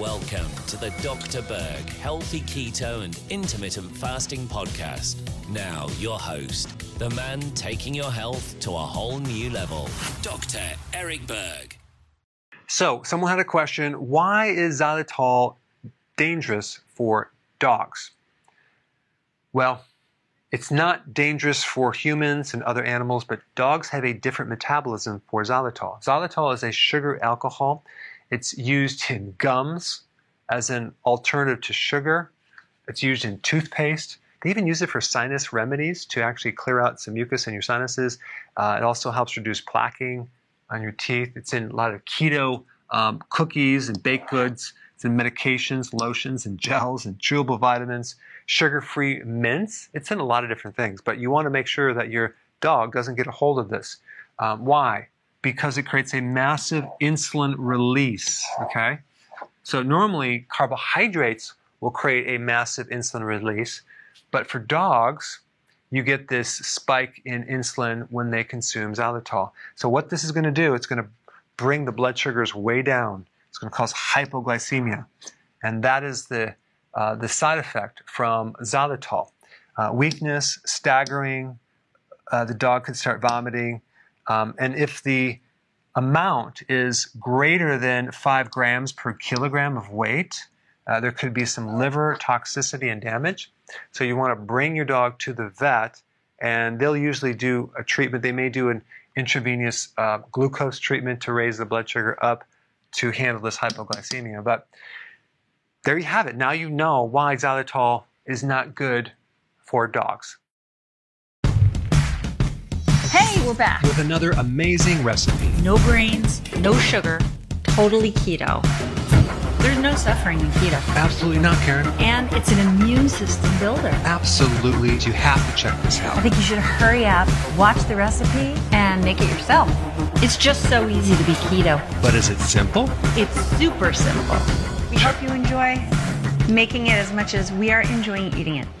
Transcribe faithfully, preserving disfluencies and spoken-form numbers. Welcome to the Doctor Berg Healthy Keto and Intermittent Fasting Podcast. Now your host, the man taking your health to a whole new level, Doctor Eric Berg. So someone had a question, why is xylitol dangerous for dogs? Well, it's not dangerous for humans and other animals, but dogs have a different metabolism for xylitol. Xylitol is a sugar alcohol. It's used in gums as an alternative to sugar. It's used in toothpaste. They even use it for sinus remedies to actually clear out some mucus in your sinuses. Uh, it also helps reduce plaquing on your teeth. It's in a lot of keto um, cookies and baked goods. It's in medications, lotions, and gels, and chewable vitamins, sugar-free mints. It's in a lot of different things, but you want to make sure that your dog doesn't get a hold of this. Um, why? Because it creates a massive insulin release, okay? So normally, carbohydrates will create a massive insulin release, but for dogs, you get this spike in insulin when they consume xylitol. So what this is going to do, it's going to bring the blood sugars way down. It's going to cause hypoglycemia, and that is the, uh, the side effect from xylitol. Uh, weakness, staggering, uh, the dog could start vomiting, Um, and if the amount is greater than five grams per kilogram of weight, uh, there could be some liver toxicity and damage. So you want to bring your dog to the vet, and they'll usually do a treatment. They may do an intravenous uh, glucose treatment to raise the blood sugar up to handle this hypoglycemia. But there you have it. Now you know why xylitol is not good for dogs. Hey, we're back with another amazing recipe. No grains, no sugar, totally keto. There's no suffering in keto. Absolutely not, Karen. And it's an immune system builder. Absolutely. You have to check this out. I think you should hurry up, watch the recipe, and make it yourself. It's just so easy to be keto. But is it simple? It's super simple. We hope you enjoy making it as much as we are enjoying eating it.